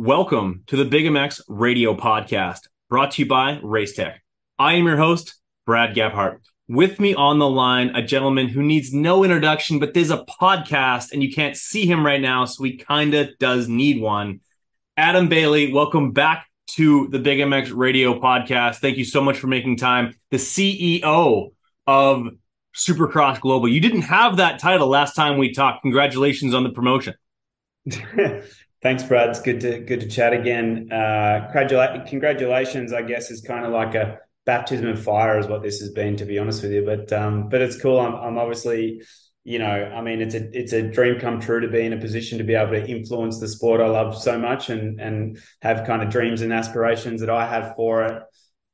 Welcome to the Big MX Radio Podcast, brought to you by Race Tech. I am your host, Brad Gephardt. With me on the line, a gentleman who needs no introduction, but there's a podcast and you can't see him right now, so he kind of does need one. Adam Bailey, welcome back to the Big MX Radio Podcast. Thank you so much for making time. The CEO of Supercross Global. You didn't have that title last time we talked. Congratulations on the promotion. Thanks, Brad. It's good to chat again. Congratulations, I guess, is kind of like a baptism of fire is what this has been, to be honest with you. But it's cool. I'm obviously, you know, I mean, it's a dream come true to be in a position to be able to influence the sport I love so much and have kind of dreams and aspirations that I have for it,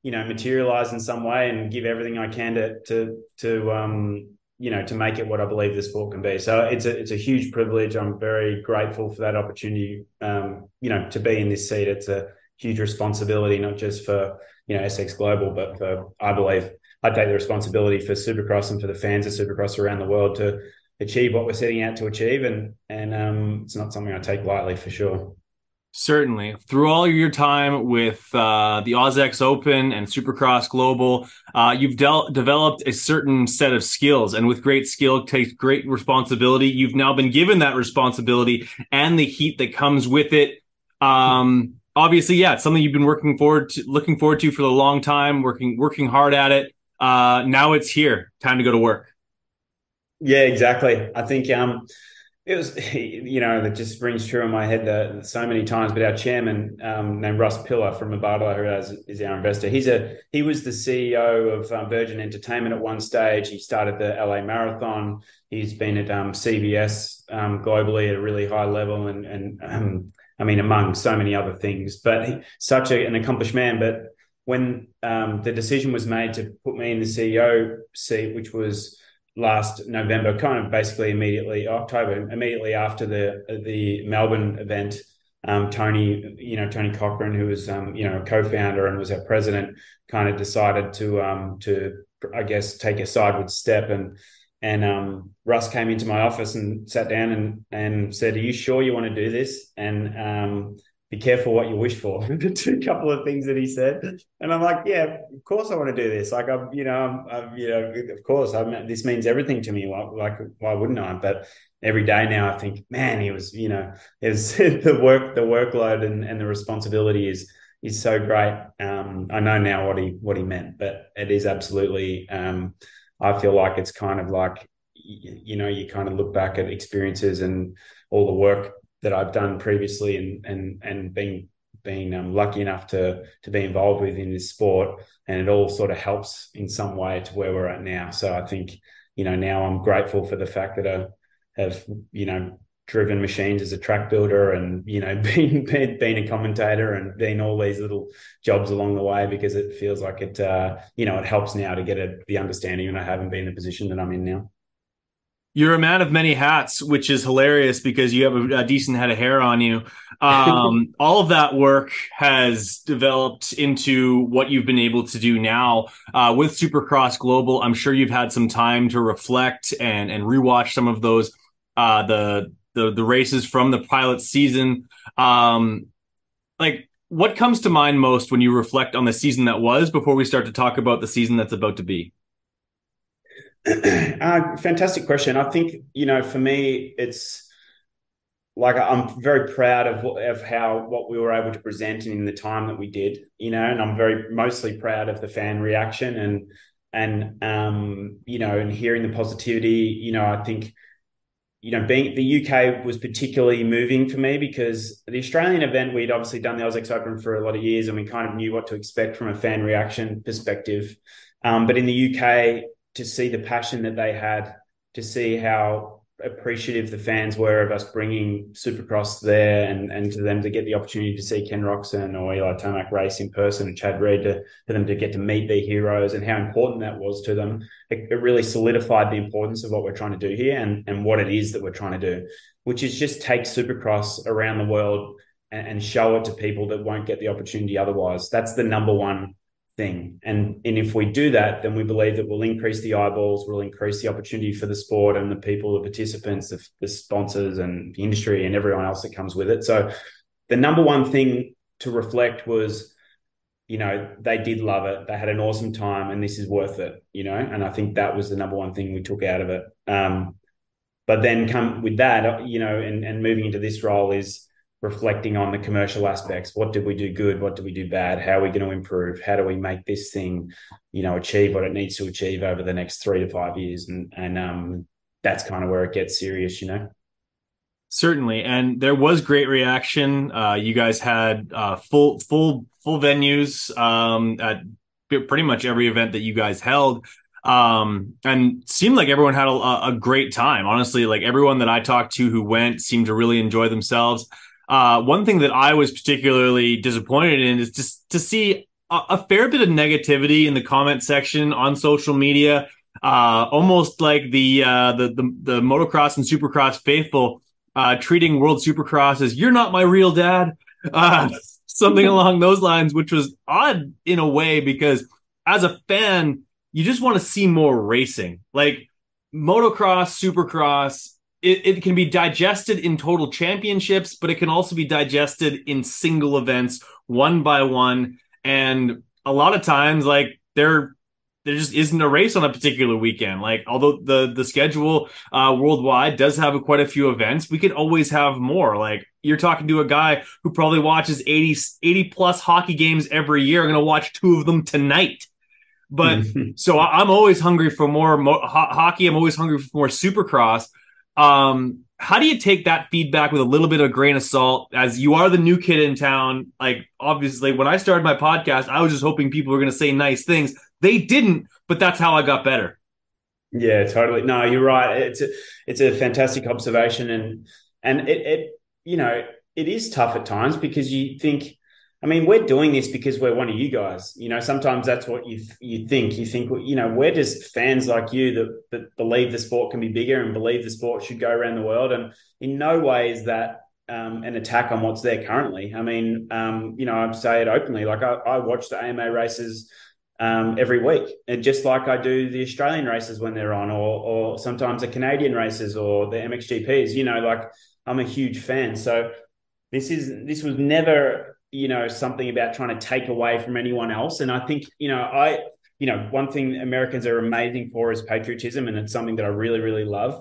you know, materialize in some way and give everything I can to make it what I believe the sport can be. So it's a huge privilege. I'm very grateful for that opportunity, to be in this seat. It's a huge responsibility, not just for, SX Global, but for, I believe, I take the responsibility for Supercross and for the fans of Supercross around the world to achieve what we're setting out to achieve. And it's not something I take lightly, for sure. Certainly. Through all your time with the AusX Open and Supercross Global, you've developed a certain set of skills, and with great skill takes great responsibility. You've now been given that responsibility and the heat that comes with it. Obviously, yeah, it's something you've been looking forward to for a long time, working hard at it. Now it's here. Time to go to work. Yeah, exactly. I think it was, that just rings true in my head that so many times. But our chairman, named Russ Piller from Abadala, who is our investor, he was the CEO of Virgin Entertainment at one stage. He started the LA Marathon. He's been at CBS globally at a really high level, and among so many other things. But such an accomplished man. But when the decision was made to put me in the CEO seat, which was last November, kind of basically immediately after the Melbourne event, Tony Cochrane, who was, a co-founder and was our president, kind of decided to take a sideward step. And Russ came into my office and sat down and said, "Are you sure you want to do this? And be careful what you wish for." A couple of things that he said, and I'm like, "Yeah, of course I want to do this. Like, this means everything to me. Like, why wouldn't I?" But every day now, I think, man, it was the workload and the responsibility is so great. I know now what he meant, but it is absolutely. I feel like it's kind of like, you kind of look back at experiences and all the work that I've done previously and being lucky enough to be involved with in this sport. And it all sort of helps in some way to where we're at now. So I think, now I'm grateful for the fact that I have, driven machines as a track builder and, being a commentator and being all these little jobs along the way, because it feels like it, it helps now to get the understanding, and I haven't been in the position that I'm in now. You're a man of many hats, which is hilarious because you have a decent head of hair on you. All of that work has developed into what you've been able to do now with Supercross Global. I'm sure you've had some time to reflect and rewatch some of those, the races from the pilot season. What comes to mind most when you reflect on the season that was before we start to talk about the season that's about to be? Fantastic question. I think, for me, it's like I'm very proud of what we were able to present in the time that we did, and I'm mostly proud of the fan reaction and hearing the positivity. I think, being the UK was particularly moving for me because the Australian event, we'd obviously done the AusX Open for a lot of years and we kind of knew what to expect from a fan reaction perspective. But in the UK, to see the passion that they had, to see how appreciative the fans were of us bringing Supercross there and to them to get the opportunity to see Ken Roczen or Eli Tomac race in person and Chad Reed, for them to get to meet their heroes and how important that was to them. It really solidified the importance of what we're trying to do here and what it is that we're trying to do, which is just take Supercross around the world and show it to people that won't get the opportunity otherwise. That's the number one thing. And if we do that, then we believe that we'll increase the eyeballs, we'll increase the opportunity for the sport and the people, the participants, the sponsors and the industry and everyone else that comes with it. So the number one thing to reflect was, you know, they did love it. They had an awesome time and this is worth it, you know, and I think that was the number one thing we took out of it. But then come with that, you know, and moving into this role is reflecting on the commercial aspects. What did we do good? What did we do bad? How are we going to improve? How do we make this thing, you know, achieve what it needs to achieve over the next 3 to 5 years? And that's kind of where it gets serious, you know? Certainly. And there was great reaction. You guys had full venues at pretty much every event that you guys held. And seemed like everyone had a great time. Honestly, like everyone that I talked to who went seemed to really enjoy themselves. One thing that I was particularly disappointed in is just to see a fair bit of negativity in the comment section on social media. Almost like the motocross and supercross faithful, treating World Supercross as "you're not my real dad," something along those lines, which was odd in a way, because as a fan, you just want to see more racing. Like motocross, supercross, it can be digested in total championships, but it can also be digested in single events one by one. And a lot of times, like there just isn't a race on a particular weekend. Like although the schedule worldwide does have quite a few events, we could always have more. Like you're talking to a guy who probably watches 80 plus hockey games every year. I'm going to watch 2 of them tonight. But so I'm always hungry for more hockey. I'm always hungry for more supercross. How do you take that feedback with a little bit of grain of salt, as you are the new kid in town? Like, obviously, when I started my podcast, I was just hoping people were going to say nice things. They didn't, but that's how I got better. Yeah, totally. No, you're right. It's a fantastic observation. And it you know, it is tough at times because you think, I mean, we're doing this because we're one of you guys. You know, sometimes that's what you think. You think, you know, we're just fans like you that believe the sport can be bigger and believe the sport should go around the world. And in no way is that an attack on what's there currently. I mean, you know, I say it openly. Like I watch the AMA races every week, and just like I do the Australian races when they're on, or sometimes the Canadian races or the MXGPs. You know, like I'm a huge fan. So this was never, you know, something about trying to take away from anyone else. And I think, you know, one thing Americans are amazing for is patriotism, and it's something that I really, really love.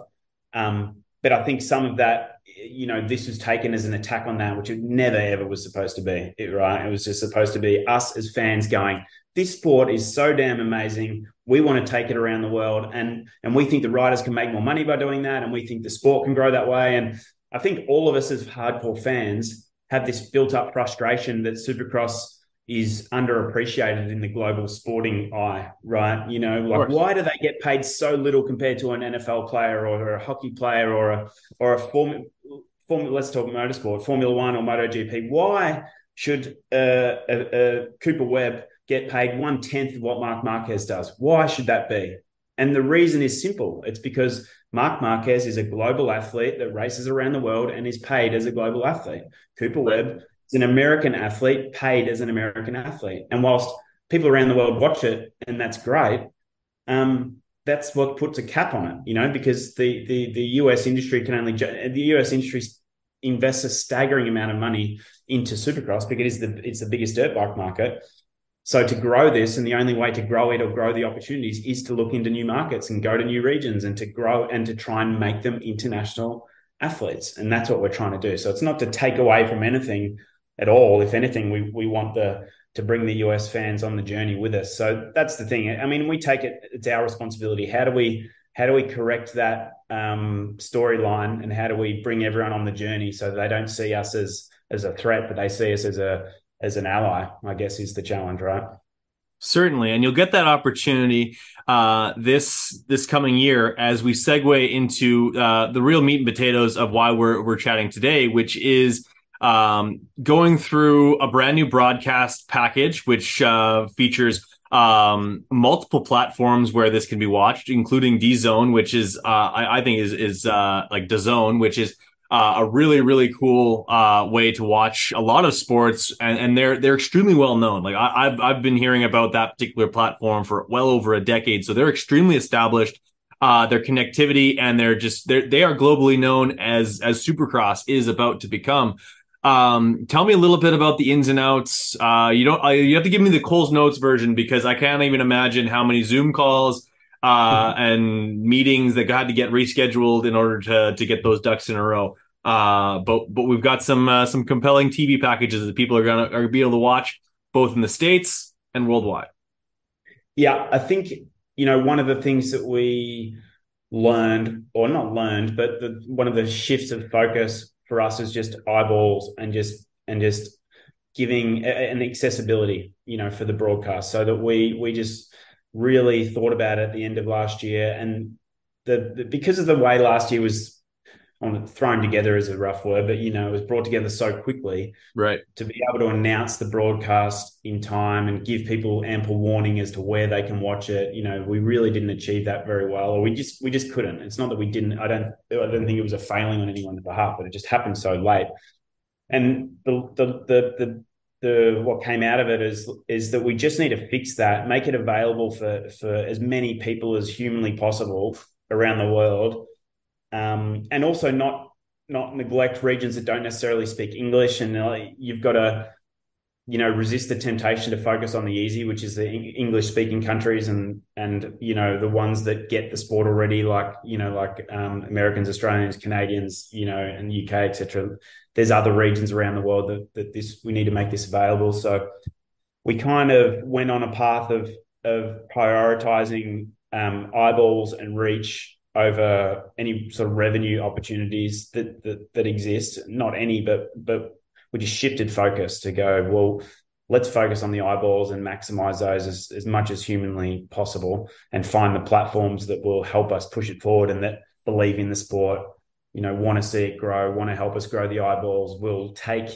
But I think some of that, you know, this was taken as an attack on that, which it never, ever was supposed to be, right? It was just supposed to be us as fans going, this sport is so damn amazing. We want to take it around the world. And we think the riders can make more money by doing that. And we think the sport can grow that way. And I think all of us as hardcore fans have this built-up frustration that Supercross is underappreciated in the global sporting eye, right? You know, like why do they get paid so little compared to an NFL player or a hockey player or a let's talk motorsport, Formula One or MotoGP. Why should Cooper Webb get paid 1/10 of what Marc Marquez does? Why should that be? And the reason is simple. It's because Marc Marquez is a global athlete that races around the world and is paid as a global athlete. Cooper Webb is an American athlete paid as an American athlete. And whilst people around the world watch it, and that's great, that's what puts a cap on it, you know, because the US industry invests a staggering amount of money into Supercross because it's the biggest dirt bike market. So to grow this, and the only way to grow it or grow the opportunities is to look into new markets and go to new regions and to grow and to try and make them international athletes. And that's what we're trying to do. So it's not to take away from anything at all. If anything, we want to bring the US fans on the journey with us. So that's the thing. I mean, we take it, it's our responsibility. How do we correct that storyline, and how do we bring everyone on the journey so they don't see us as a threat, but they see us as an ally, I guess, is the challenge, right? Certainly. And you'll get that opportunity this coming year as we segue into the real meat and potatoes of why we're chatting today, which is going through a brand new broadcast package, which features multiple platforms where this can be watched, including DAZN, which is DAZN, which is a really, really cool way to watch a lot of sports, and they're extremely well known. Like I've been hearing about that particular platform for well over a decade, so they're extremely established. Their connectivity and they are globally known as Supercross is about to become. Tell me a little bit about the ins and outs. You have to give me the Coles Notes version, because I can't even imagine how many Zoom calls and meetings that had to get rescheduled in order to get those ducks in a row. But we've got some compelling TV packages that people are gonna be able to watch both in the States and worldwide. Yeah, I think, you know, one of the things that we learned, or not learned, but one of the shifts of focus for us is just eyeballs and just giving an accessibility, you know, for the broadcast, so that we just really thought about it at the end of last year. And because of the way last year was thrown together is a rough word, but, you know, it was brought together so quickly, right? To be able to announce the broadcast in time and give people ample warning as to where they can watch it, you know, we really didn't achieve that very well, or we just couldn't. It's not that we didn't. I don't think it was a failing on anyone's behalf, but it just happened so late. And the what came out of it is that we just need to fix that, make it available for as many people as humanly possible around the world. And also not neglect regions that don't necessarily speak English. And you've got to, you know, resist the temptation to focus on the easy, which is the English-speaking countries and you know, the ones that get the sport already, like Americans, Australians, Canadians, you know, and UK, et cetera. There's other regions around the world that we need to make this available. So we kind of went on a path of prioritizing eyeballs and reach over any sort of revenue opportunities that exist. Not any, but we just shifted focus to go, well, let's focus on the eyeballs and maximize those as much as humanly possible, and find the platforms that will help us push it forward and that believe in the sport, you know, want to see it grow, want to help us grow the eyeballs. We'll take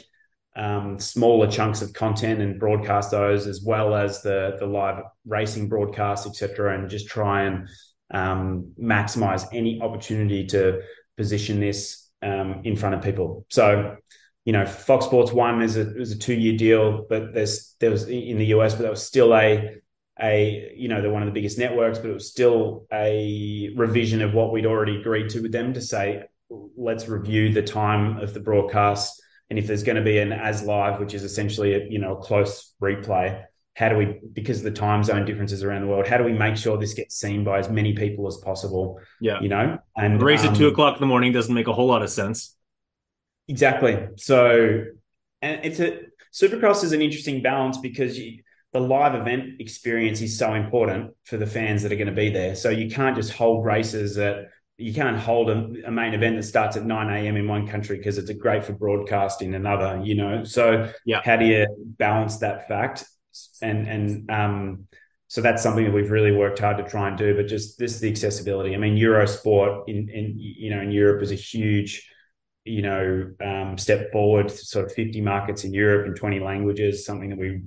smaller chunks of content and broadcast those, as well as the live racing broadcasts, et cetera, and just try and maximize any opportunity to position this in front of people. So, you know, Fox Sports One is a 2-year deal, but there was in the US, but that was still a you know, they're one of the biggest networks, but it was still a revision of what we'd already agreed to with them, to say, let's review the time of the broadcast, and if there's going to be an as live, which is essentially a close replay, how do we, because of the time zone differences around the world, how do we make sure this gets seen by as many people as possible? Yeah. You know, and race at 2:00 in the morning doesn't make a whole lot of sense. Exactly. So, and Supercross is an interesting balance, because the live event experience is so important for the fans that are going to be there. So you can't just hold races you can't hold a main event that starts at 9 a.m. in one country, because it's great for broadcast in another, you know? So yeah. How do you balance that fact? And so that's something that we've really worked hard to try and do, but just this, the accessibility. I mean, Eurosport in Europe is a huge, you know, step forward, sort of 50 markets in Europe and 20 languages, something that we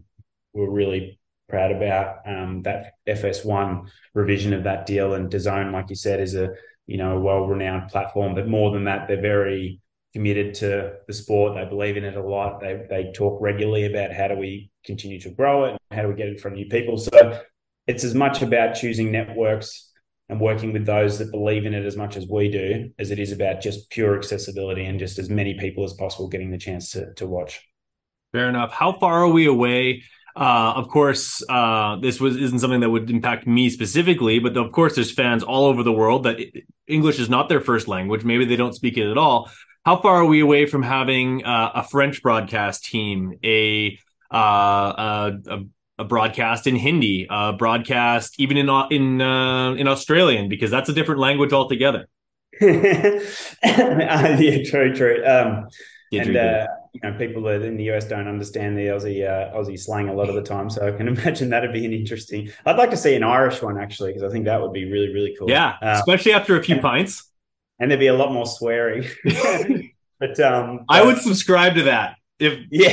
were really proud about. That FS1 revision of that deal, and DAZN, like you said, is a well-renowned platform, but more than that, they're very committed to the sport. They believe in it a lot. They talk regularly about how do we continue to grow it, and how do we get it from new people. So it's as much about choosing networks and working with those that believe in it as much as we do, as it is about just pure accessibility and just as many people as possible getting the chance to watch. Fair enough. How far are we away? Of course, this isn't something that would impact me specifically, but of course there's fans all over the world that English is not their first language. Maybe they don't speak it at all. How far are we away from having a French broadcast team, a broadcast in Hindi, a broadcast even in Australian, because that's a different language altogether? Yeah, true. People in the US don't understand the Aussie slang a lot of the time, so I can imagine that'd be an interesting. I'd like to see an Irish one, actually, because I think that would be really, really cool. Yeah, especially after a few pints. And there'd be a lot more swearing. but I would subscribe to that. Totally. Yeah,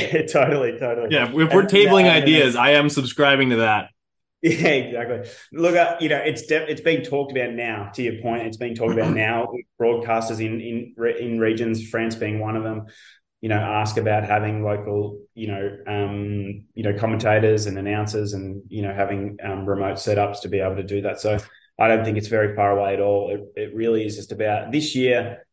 if we're tabling ideas, I am subscribing to that. Yeah, exactly. Look, it's being talked about now. To your point, it's being talked about now. Broadcasters in regions, France being one of them, you know, ask about having local, commentators and announcers, and having remote setups to be able to do that. So I don't think it's very far away at all. It really is just about this year.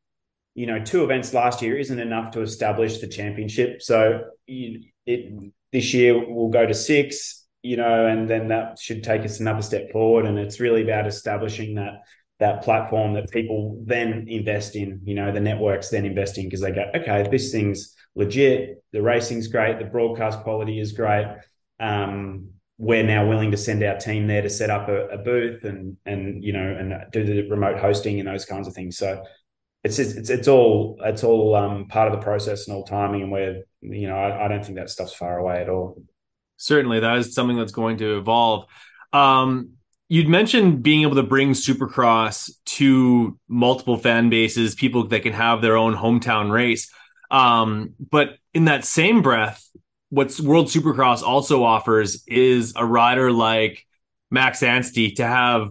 you know, two events last year isn't enough to establish the championship. So this year we'll go to six, you know, and then that should take us another step forward. And it's really about establishing that platform that people then invest in, you know, the networks then invest in, because they go, okay, this thing's legit. The racing's great. The broadcast quality is great. We're now willing to send our team there to set up a booth and, you know, and do the remote hosting and those kinds of things. So it's all part of the process and all timing. And we're, you know, I don't think that stuff's far away at all. Certainly that is something that's going to evolve. You'd mentioned being able to bring Supercross to multiple fan bases, people that can have their own hometown race. But in that same breath, what World Supercross also offers is a rider like Max Anstey to have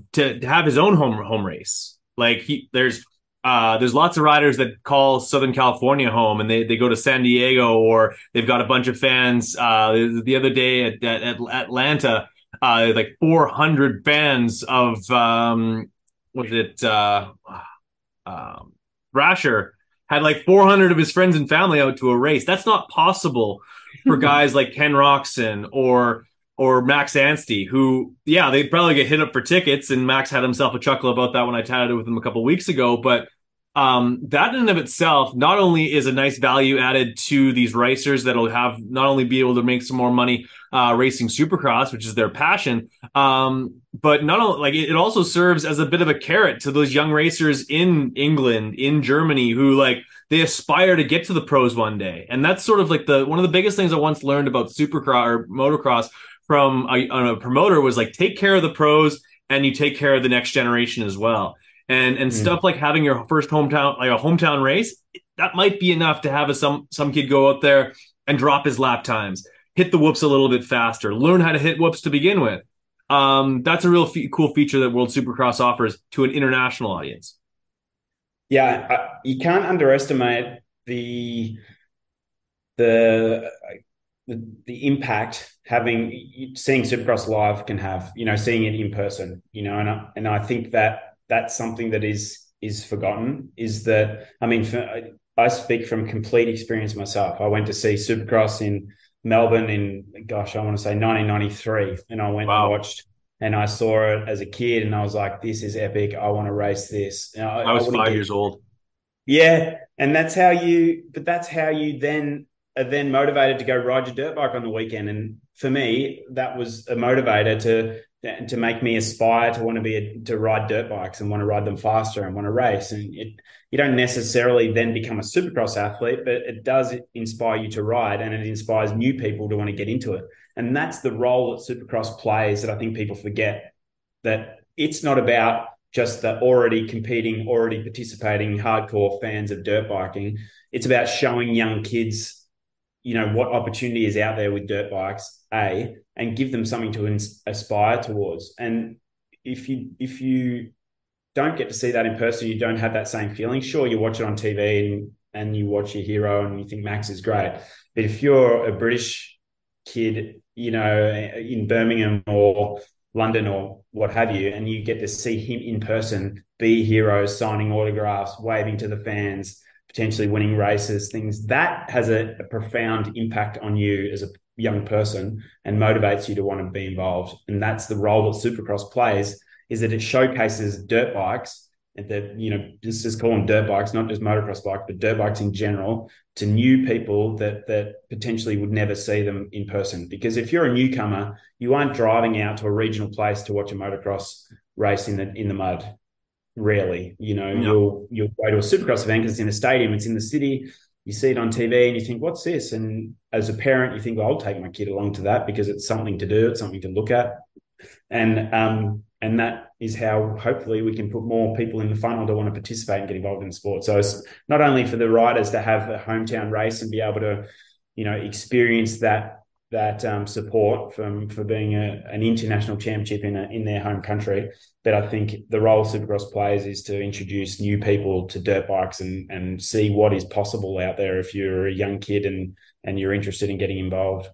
his own home race. Like there's lots of riders that call Southern California home, and they go to San Diego, or they've got a bunch of fans. The other day at Atlanta, like 400 fans of Rasher had like 400 of his friends and family out to a race. That's not possible for guys like Ken Roczen or Max Anstey, who, yeah, they'd probably get hit up for tickets. And Max had himself a chuckle about that when I chatted with him a couple of weeks ago. But that in and of itself not only is a nice value added to these racers that'll have not only be able to make some more money racing Supercross, which is their passion, but not only, like, it also serves as a bit of a carrot to those young racers in England, in Germany, who, like, they aspire to get to the pros one day. And that's sort of like one of the biggest things I once learned about Supercross or motocross from a promoter was, like, take care of the pros and you take care of the next generation as well. And stuff like having your first hometown, like a hometown race, that might be enough to have some kid go out there and drop his lap times, hit the whoops a little bit faster, learn how to hit whoops to begin with. That's a real cool feature that World Supercross offers to an international audience. Yeah, you can't underestimate the impact seeing Supercross live can have, you know, seeing it in person, you know, and I think that that's something that is forgotten, is that, I mean, I speak from complete experience myself. I went to see Supercross in Melbourne in, gosh, I want to say 1993, and I went and watched, and I saw it as a kid, and I was like, this is epic. I want to race this. And I was 5 years old. Yeah, and that's how you then are then motivated to go ride your dirt bike on the weekend. And for me, that was a motivator to make me aspire to want to to ride dirt bikes and want to ride them faster and want to race. And you don't necessarily then become a Supercross athlete, but it does inspire you to ride, and it inspires new people to want to get into it. And that's the role that Supercross plays that I think people forget, that it's not about just the already competing, already participating hardcore fans of dirt biking. It's about showing young kids, you know, what opportunity is out there with dirt bikes, and give them something to aspire towards. And if you don't get to see that in person, you don't have that same feeling. Sure, you watch it on TV and you watch your hero and you think Max is great. But if you're a British kid, you know, in Birmingham or London or what have you, and you get to see him in person, be heroes, signing autographs, waving to the fans, potentially winning races, things, that has a profound impact on you as a young person and motivates you to want to be involved. And that's the role that Supercross plays, is that it showcases dirt bikes, and that, you know, just call them dirt bikes, not just motocross bikes, but dirt bikes in general, to new people that potentially would never see them in person. Because if you're a newcomer, you aren't driving out to a regional place to watch a motocross race in the mud. Rarely, you know, you'll go to a Supercross event because it's in a stadium, it's in the city. You see it on TV and you think, what's this? And as a parent, you think, well, I'll take my kid along to that because it's something to do, it's something to look at. And that is how hopefully we can put more people in the funnel to want to participate and get involved in the sport. So it's not only for the riders to have a hometown race and be able to, you know, experience that support for being an international championship in their home country. But I think the role Supercross plays is to introduce new people to dirt bikes and see what is possible out there if you're a young kid and you're interested in getting involved.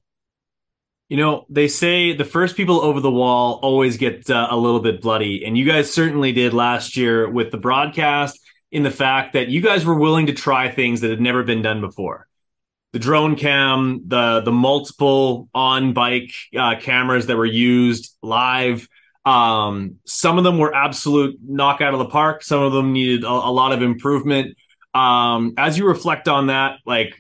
You know, they say the first people over the wall always get a little bit bloody, and you guys certainly did last year with the broadcast in the fact that you guys were willing to try things that had never been done before. The drone cam, the multiple on-bike cameras that were used live. Some of them were absolute knockout of the park. Some of them needed a lot of improvement. As you reflect on that, like,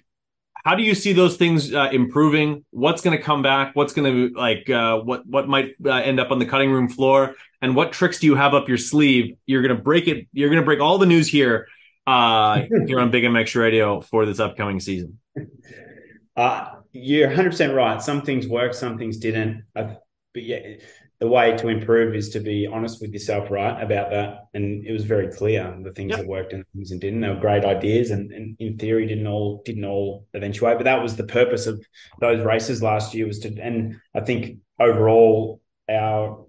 how do you see those things improving? What's going to come back? What's going to what might end up on the cutting room floor? And what tricks do you have up your sleeve? You're going to break it. You're going to break all the news here here on Big MX Radio for this upcoming season. You're 100% right. Some things worked, some things didn't. But yeah, the way to improve is to be honest with yourself, right, about that. And it was very clear the things that worked and the things that didn't. They were great ideas, and in theory didn't all eventuate. But that was the purpose of those races last year, was to. And I think overall our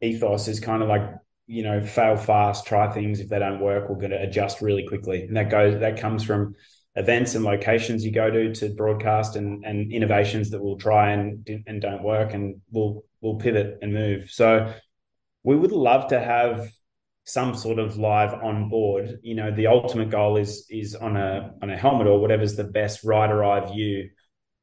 ethos is kind of like, you know, fail fast, try things. If they don't work, we're going to adjust really quickly. And that comes from events and locations you go to broadcast and innovations that we'll try and don't work, and we'll pivot and move. So we would love to have some sort of live on board. You know, the ultimate goal is on a helmet or whatever's the best rider eye view,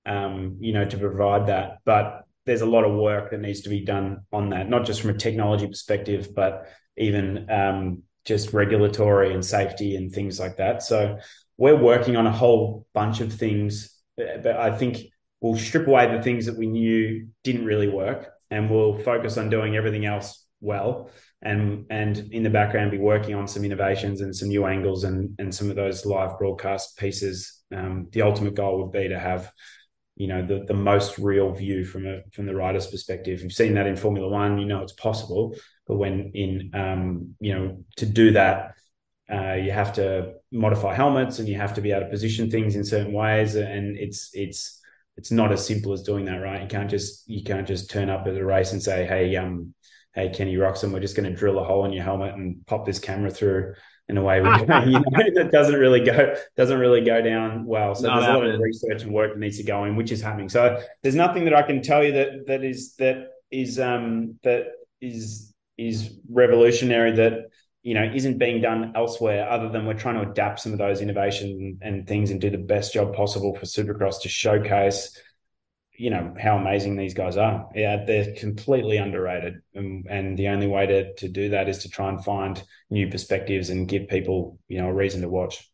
you know, to provide that. But there's a lot of work that needs to be done on that, not just from a technology perspective, but even just regulatory and safety and things like that. So we're working on a whole bunch of things, but I think we'll strip away the things that we knew didn't really work, and we'll focus on doing everything else well, and in the background be working on some innovations and some new angles and some of those live broadcast pieces. The ultimate goal would be to have, you know, the most real view from the rider's perspective. You've seen that in Formula One, you know it's possible, but when in you know, to do that, you have to modify helmets and you have to be able to position things in certain ways, and it's not as simple as doing that, right? You can't just turn up at a race and say, hey, Kenny Roczen, we're just going to drill a hole in your helmet and pop this camera through, and away we go. You know, that doesn't really go down well. So there's a lot of research and work that needs to go in, which is happening. So there's nothing that I can tell you that is revolutionary that, you know, isn't being done elsewhere, other than we're trying to adapt some of those innovations and things and do the best job possible for Supercross to showcase, you know, how amazing these guys are. Yeah, they're completely underrated. And the only way to do that is to try and find new perspectives and give people, you know, a reason to watch.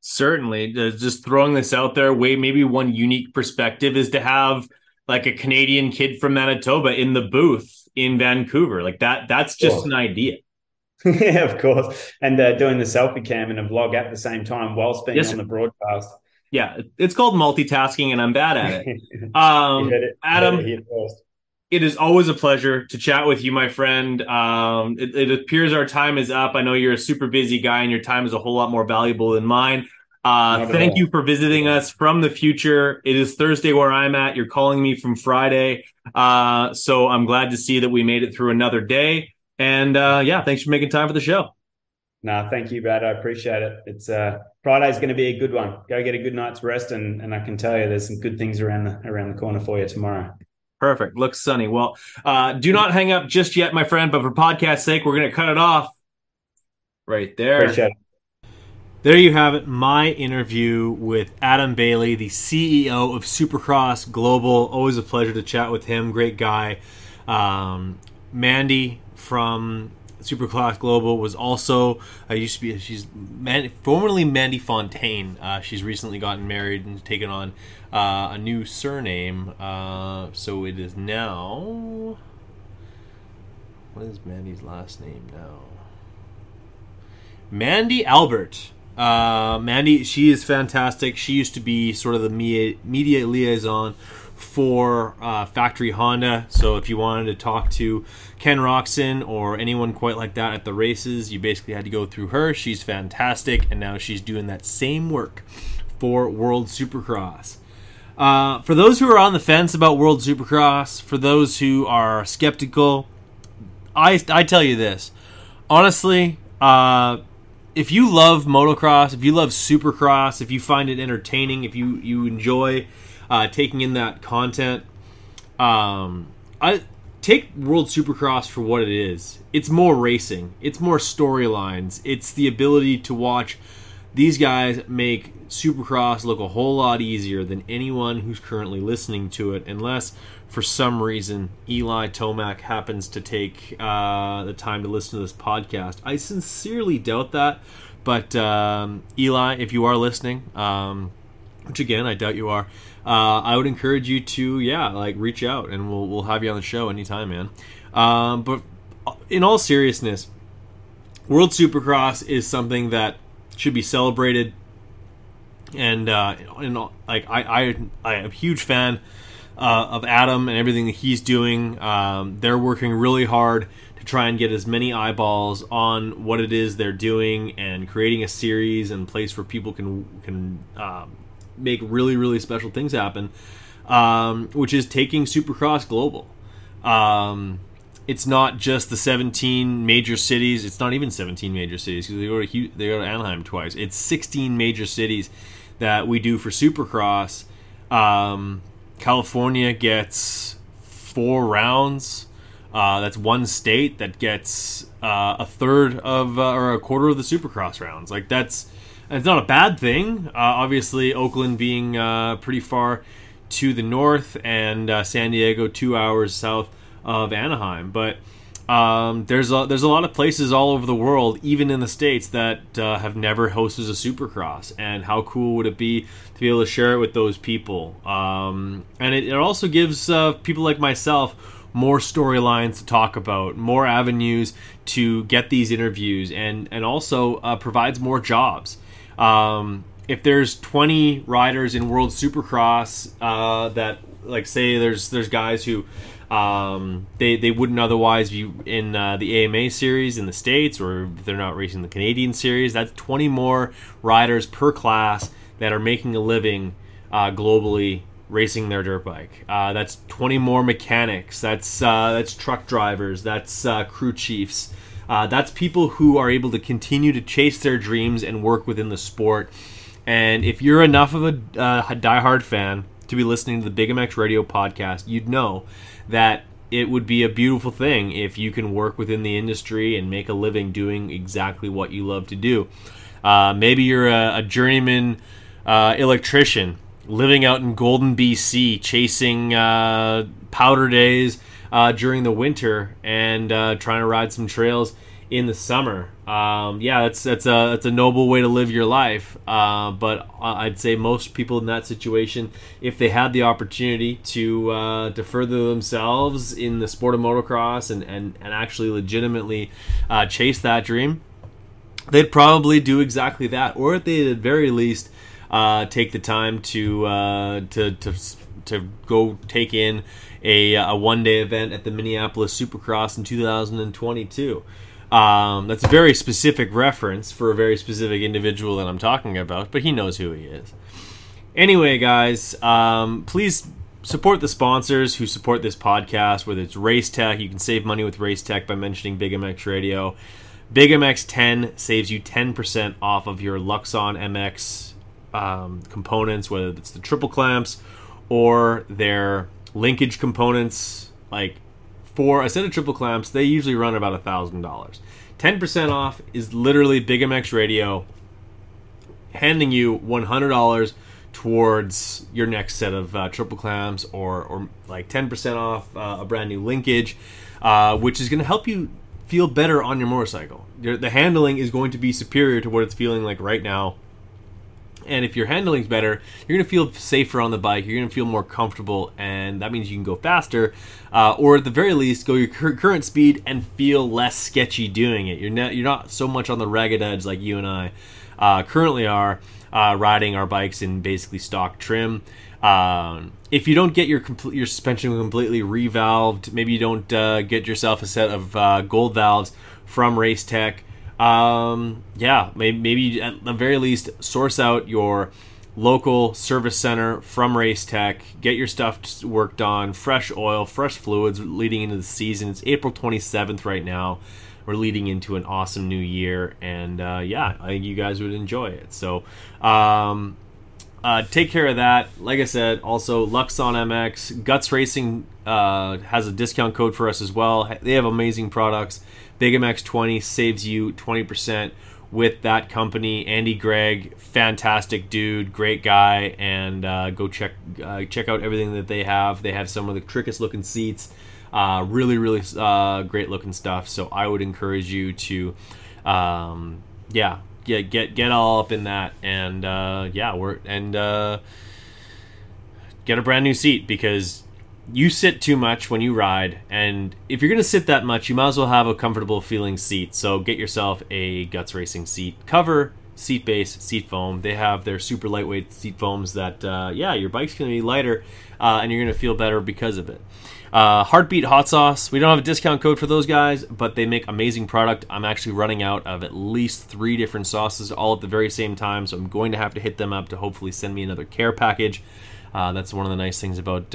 Certainly. Just throwing this out there, maybe one unique perspective is to have like a Canadian kid from Manitoba in the booth in Vancouver. Like that's just an idea. Yeah, of course. And doing the selfie cam and a vlog at the same time whilst being on the broadcast. Yeah, it's called multitasking, and I'm bad at it. Adam, it is always a pleasure to chat with you, my friend. It appears our time is up. I know you're a super busy guy and your time is a whole lot more valuable than mine. Thank you for visiting us from the future. It is Thursday where I'm at. You're calling me from Friday. So I'm glad to see that we made it through another day. And thanks for making time for the show. No, thank you, Brad. I appreciate it. It's Friday's going to be a good one. Go get a good night's rest, and I can tell you there's some good things around the corner for you tomorrow. Perfect. Looks sunny. Well, do not hang up just yet, my friend, but for podcast's sake, we're going to cut it off right there. Appreciate it. There you have it, my interview with Adam Bailey, the CEO of Supercross Global. Always a pleasure to chat with him. Great guy. Mandy from Supercross Global was also formerly Mandy Fontaine. She's recently gotten married and taken on a new surname, so it is now, what is Mandy's last name now? Mandy Albert. Mandy, she is fantastic. She used to be sort of the media liaison for Factory Honda, so if you wanted to talk to Ken Roczen or anyone quite like that at the races, you basically had to go through her. She's fantastic, and now she's doing that same work for World Supercross. For those who are on the fence about World Supercross, for those who are skeptical, I tell you this. Honestly, if you love motocross, if you love Supercross, if you find it entertaining, if you enjoy taking in that content, take World Supercross for what it is. It's more racing. It's more storylines. It's the ability to watch these guys make Supercross look a whole lot easier than anyone who's currently listening to it, unless for some reason Eli Tomac happens to take the time to listen to this podcast. I sincerely doubt that, but Eli, if you are listening, which again I doubt you are, I would encourage you to reach out, and we'll have you on the show anytime, man. But in all seriousness, World Supercross is something that should be celebrated, and I am a huge fan of Adam and everything that he's doing. They're working really hard to try and get as many eyeballs on what it is they're doing, and creating a series and place where people can make really, really special things happen, which is taking Supercross global. It's not just the 17 major cities. It's not even 17 major cities, because they go to Anaheim twice. It's 16 major cities that we do for Supercross. California gets 4 rounds. That's one state that gets a third of or a quarter of the Supercross rounds. Like, that's, it's not a bad thing. Obviously, Oakland being pretty far to the north, and San Diego 2 hours south of Anaheim, but there's a lot of places all over the world, even in the States, that have never hosted a Supercross, and how cool would it be to be able to share it with those people? And it also gives people like myself more storylines to talk about, more avenues to get these interviews, and also provides more jobs. If there's 20 riders in World Supercross, that, like, say there's guys who they wouldn't otherwise be in the AMA series in the States, or if they're not racing the Canadian series, that's 20 more riders per class that are making a living globally racing their dirt bike. That's 20 more mechanics. That's truck drivers. That's crew chiefs. That's people who are able to continue to chase their dreams and work within the sport. And if you're enough of a diehard fan to be listening to the Big MX Radio podcast, you'd know that it would be a beautiful thing if you can work within the industry and make a living doing exactly what you love to do. Maybe you're a journeyman electrician living out in Golden, BC, chasing powder days during the winter, and trying to ride some trails in the summer. That's a noble way to live your life, but I'd say most people in that situation, if they had the opportunity to further themselves in the sport of motocross and actually legitimately chase that dream, they'd probably do exactly that, or if they at the very least take the time to go take in a one-day event at the Minneapolis Supercross in 2022. That's a very specific reference for a very specific individual that I'm talking about, but he knows who he is. Anyway, guys, please support the sponsors who support this podcast, whether it's Race Tech. You can save money with Race Tech by mentioning Big MX Radio. Big MX 10 saves you 10% off of your Luxon MX components, whether it's the triple clamps or their linkage components. Like, for a set of triple clamps, they usually run about $1,000. 10% off is literally Big MX Radio handing you $100 towards your next set of triple clamps, or like 10% off a brand new linkage, which is going to help you feel better on your motorcycle. The handling is going to be superior to what it's feeling like right now. And if your handling's better, you're going to feel safer on the bike. You're going to feel more comfortable, and that means you can go faster, or at the very least, go your current speed and feel less sketchy doing it. You're not so much on the ragged edge like you and I currently are, riding our bikes in basically stock trim. If you don't get your suspension completely revalved, maybe you don't get yourself a set of gold valves from Race Tech. Maybe at the very least source out your local service center from Race Tech, get your stuff worked on, fresh oil, fresh fluids leading into the season. It's April 27th right now. We're leading into an awesome new year, and I think you guys would enjoy it. So Take care of that. Like I said, also Luxon MX, Guts Racing has a discount code for us as well. They have amazing products. BigMX20 saves you 20% with that company. Andy Gregg, fantastic dude, great guy, and go check out everything that they have. They have some of the trickiest looking seats, really great looking stuff. So I would encourage you to, get all up in that, and get a brand new seat, because you sit too much when you ride, and if you're gonna sit that much, you might as well have a comfortable feeling seat. So get yourself a Guts Racing seat cover, seat base, seat foam. They have their super lightweight seat foams that your bike's gonna be lighter, and you're gonna feel better because of it. Heartbeat Hot Sauce, we don't have a discount code for those guys, but they make amazing product. I'm actually running out of at least 3 different sauces all at the very same time, so I'm going to have to hit them up to hopefully send me another care package. That's one of the nice things about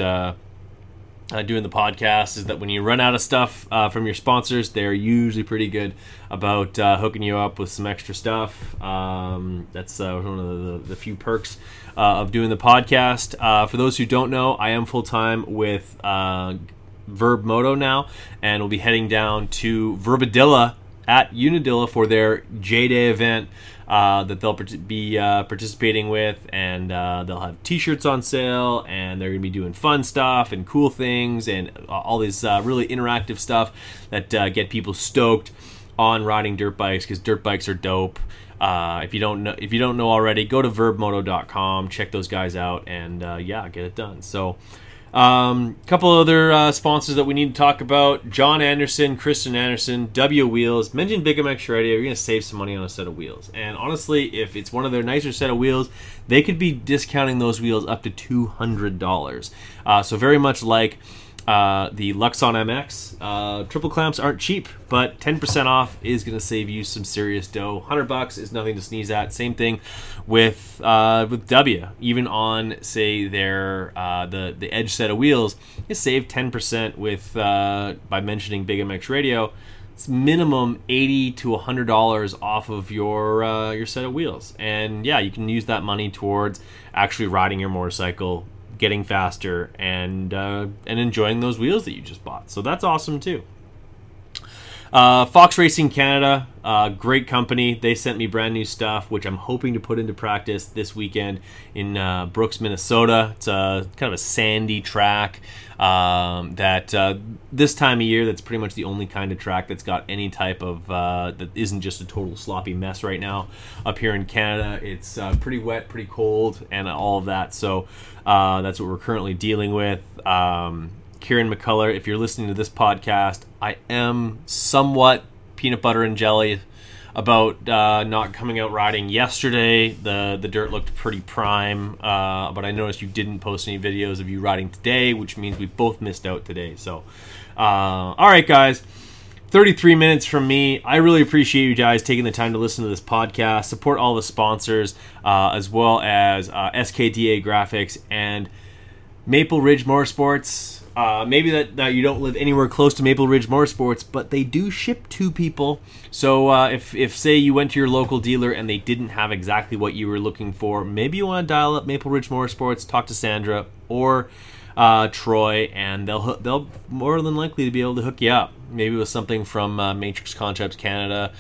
doing the podcast, is that when you run out of stuff from your sponsors, they're usually pretty good about hooking you up with some extra stuff. That's one of the few perks of doing the podcast. For those who don't know, I am full-time with Verb Moto now, and we'll be heading down to Verbadilla at Unadilla for their J-Day event that they'll be participating with, and they'll have t-shirts on sale, and they're going to be doing fun stuff and cool things and all this really interactive stuff that get people stoked on riding dirt bikes, because dirt bikes are dope. If you don't know already, go to verbmoto.com, check those guys out, and get it done. So couple other sponsors that we need to talk about: John Anderson, Kristen Anderson, W Wheels. Mention Big MX Radio, you're going to save some money on a set of wheels. And honestly, if it's one of their nicer set of wheels, they could be discounting those wheels up to $200. So very much like the Luxon MX, triple clamps aren't cheap, but 10% off is going to save you some serious dough. $100 is nothing to sneeze at. Same thing with W. Even on, say, their the Edge set of wheels, you save 10% with by mentioning Big MX Radio. It's minimum $80 to $100 off of your set of wheels, and you can use that money towards actually riding your motorcycle, getting faster, and enjoying those wheels that you just bought. So that's awesome too. Fox Racing Canada, great company. They sent me brand new stuff, which I'm hoping to put into practice this weekend in Brooks, Minnesota. It's a kind of a sandy track that this time of year, that's pretty much the only kind of track that's got any type of that isn't just a total sloppy mess right now. Up here in Canada, it's pretty wet, pretty cold, and all of that. So that's what we're currently dealing with. Kieran McCullough, if you're listening to this podcast, I am somewhat peanut butter and jelly about not coming out riding yesterday. The dirt looked pretty prime, but I noticed you didn't post any videos of you riding today, which means we both missed out today. So, all right, guys. 33 minutes from me. I really appreciate you guys taking the time to listen to this podcast. Support all the sponsors, as well as SKDA Graphics and Maple Ridge Motorsports. Maybe that you don't live anywhere close to Maple Ridge Motorsports, but they do ship to people. So if say you went to your local dealer and they didn't have exactly what you were looking for, maybe you want to dial up Maple Ridge Motorsports, talk to Sandra or Troy, and they'll more than likely to be able to hook you up. Maybe with something from Matrix Concepts Canada.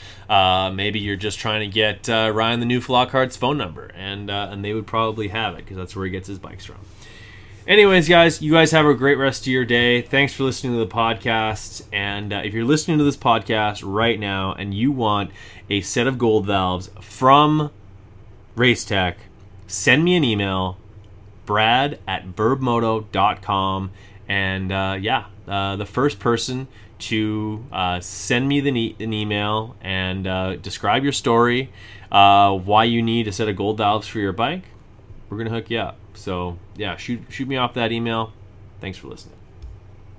Maybe you're just trying to get Ryan the New Flockhart's phone number, and they would probably have it, because that's where he gets his bikes from. Anyways, guys, you guys have a great rest of your day. Thanks for listening to the podcast. And if you're listening to this podcast right now and you want a set of gold valves from Race Tech, send me an email, brad@verbmoto.com. And the first person to send me an email and describe your story, why you need a set of gold valves for your bike, we're going to hook you up. So, shoot me off that email. Thanks for listening.